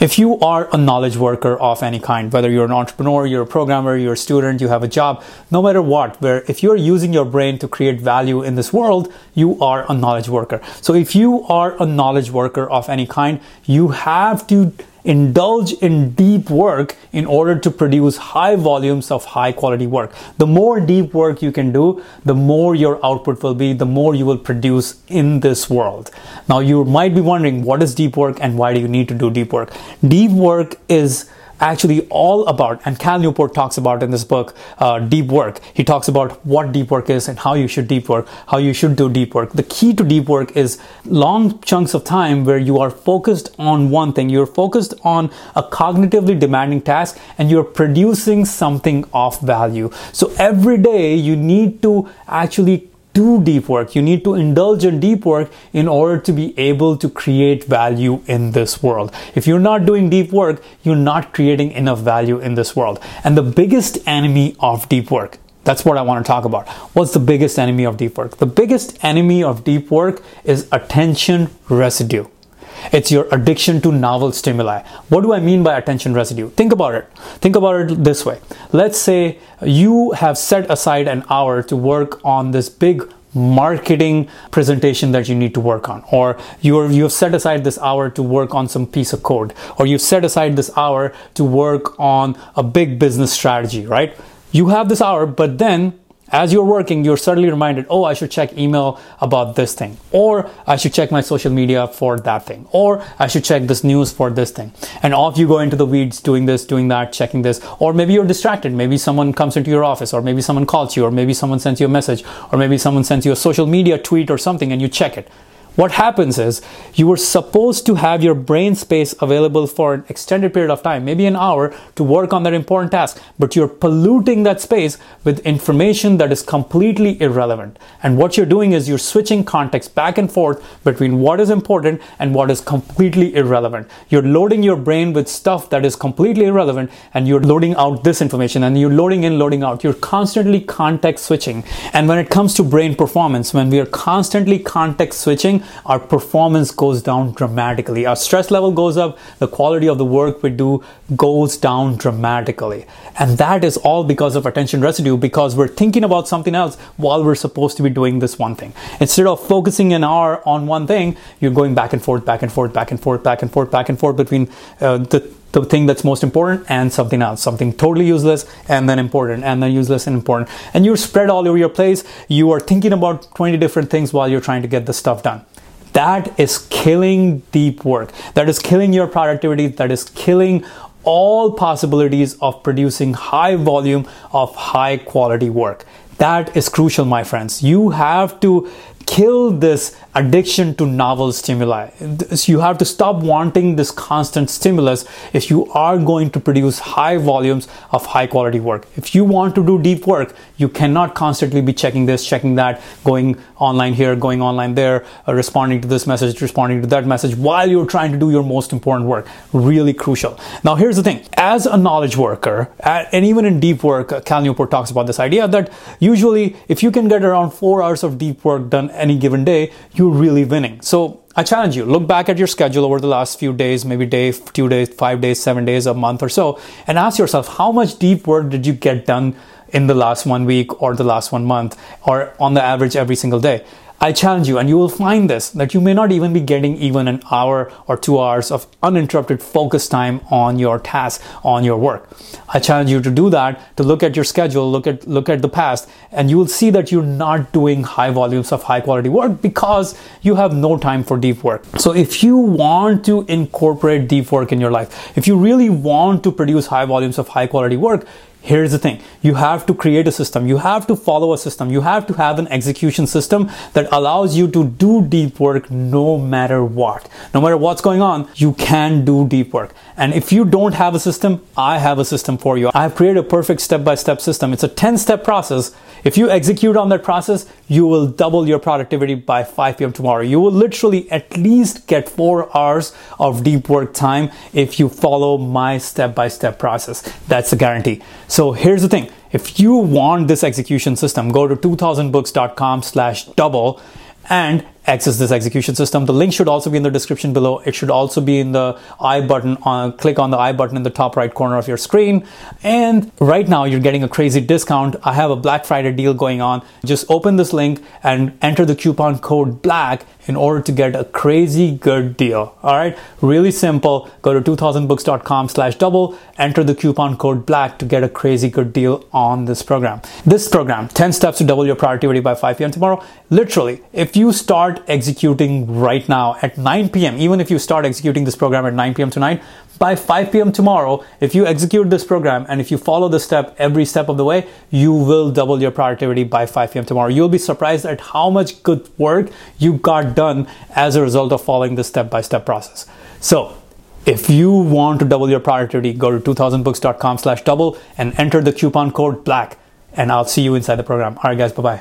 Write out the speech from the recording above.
If you are a knowledge worker of any kind, whether you're an entrepreneur, you're a programmer, you're a student, you have a job, no matter what, where if you're using your brain to create value in this world, you are a knowledge worker. So if you are a knowledge worker of any kind, you have to indulge in deep work in order to produce high volumes of high quality work. The more deep work you can do, the more your output will be, the more you will produce in this world. Now you might be wondering, what is deep work and why do you need to do deep work? Deep work is actually all about, and Cal Newport talks about in this book, deep work. He talks about what deep work is and how you should do deep work. The key to deep work is long chunks of time where you are focused on one thing. You're focused on a cognitively demanding task and you're producing something of value. So every day you need to actually do deep work. You need to indulge in deep work in order to be able to create value in this world. If you're not doing deep work, you're not creating enough value in this world. And the biggest enemy of deep work, that's what I want to talk about. What's the biggest enemy of deep work? The biggest enemy of deep work is attention residue. It's your addiction to novel stimuli. What do I mean by attention residue? Think about it. Think about it this way. Let's say you have set aside an hour to work on this big marketing presentation that you need to work on, or you've set aside this hour to work on some piece of code, or you've set aside this hour to work on a big business strategy, right? You have this hour, but then as you're working, you're suddenly reminded, oh, I should check email about this thing, or I should check my social media for that thing, or I should check this news for this thing. And off you go into the weeds, doing this, doing that, checking this. Or maybe you're distracted. Maybe someone comes into your office, or maybe someone calls you, or maybe someone sends you a message, or maybe someone sends you a social media tweet or something, and you check it. What happens is you were supposed to have your brain space available for an extended period of time, maybe an hour, to work on that important task, but you're polluting that space with information that is completely irrelevant. And what you're doing is you're switching context back and forth between what is important and what is completely irrelevant. You're loading your brain with stuff that is completely irrelevant, and you're loading out this information, and you're loading in, loading out. You're constantly context switching. And when it comes to brain performance, when we are constantly context switching, our performance goes down dramatically. Our stress level goes up. The quality of the work we do goes down dramatically. And that is all because of attention residue, because we're thinking about something else while we're supposed to be doing this one thing. Instead of focusing an hour on one thing, you're going back and forth, back and forth, back and forth, back and forth, back and forth between the thing that's most important and something else, something totally useless and then important, and then useless and important. And you're spread all over your place. You are thinking about 20 different things while you're trying to get this stuff done. That is killing deep work. That is killing your productivity. That is killing all possibilities of producing high volume of high quality work. That is crucial, my friends. You have to kill this addiction to novel stimuli. You have to stop wanting this constant stimulus if you are going to produce high volumes of high quality work. If you want to do deep work, you cannot constantly be checking this, checking that, going online here, going online there, responding to this message, responding to that message while you're trying to do your most important work. Really crucial. Now, here's the thing. As a knowledge worker, and even in deep work, Cal Newport talks about this idea that usually if you can get around 4 hours of deep work done any given day, you're really winning. So I challenge you, look back at your schedule over the last few days, maybe day, 2 days, 5 days, 7 days, a month or so, and ask yourself, how much deep work did you get done in the last 1 week or the last 1 month, or on the average every single day? I challenge you, and you will find this, that you may not even be getting even an hour or 2 hours of uninterrupted focus time on your task, on your work. I challenge you to do that, to look at your schedule, look at the past, and you will see that you're not doing high volumes of high quality work because you have no time for deep work. So if you want to incorporate deep work in your life, if you really want to produce high volumes of high quality work, here's the thing. You have to create a system. You have to follow a system. You have to have an execution system that allows you to do deep work no matter what. No matter what's going on, you can do deep work. And if you don't have a system, I have a system for you. I have created a perfect step-by-step system. It's a 10-step process. If you execute on that process, you will double your productivity by 5 p.m. tomorrow. You will literally at least get 4 hours of deep work time if you follow my step-by-step process. That's a guarantee. So here's the thing. If you want this execution system, go to 2000books.com/double and access this execution system. The link should also be in the description below. It should also be in the I button. Click on the I button in the top right corner of your screen. And right now you're getting a crazy discount. I have a Black Friday deal going on. Just open this link and enter the coupon code BLACK in order to get a crazy good deal. All right, really simple. Go to 2000books.com/double, enter the coupon code BLACK to get a crazy good deal on this program. This program, 10 steps to double your productivity by 5 p.m. tomorrow. Literally, if you start executing right now at 9 p.m., even if you start executing this program at 9 p.m. tonight, by 5 p.m. tomorrow, if you execute this program and if you follow the step every step of the way, you will double your productivity by 5 p.m. tomorrow. You'll be surprised at how much good work you got done as a result of following the step-by-step process. So if you want to double your productivity, go to 2000books.com/double and enter the coupon code BLACK, and I'll see you inside the program. All right, guys, bye-bye.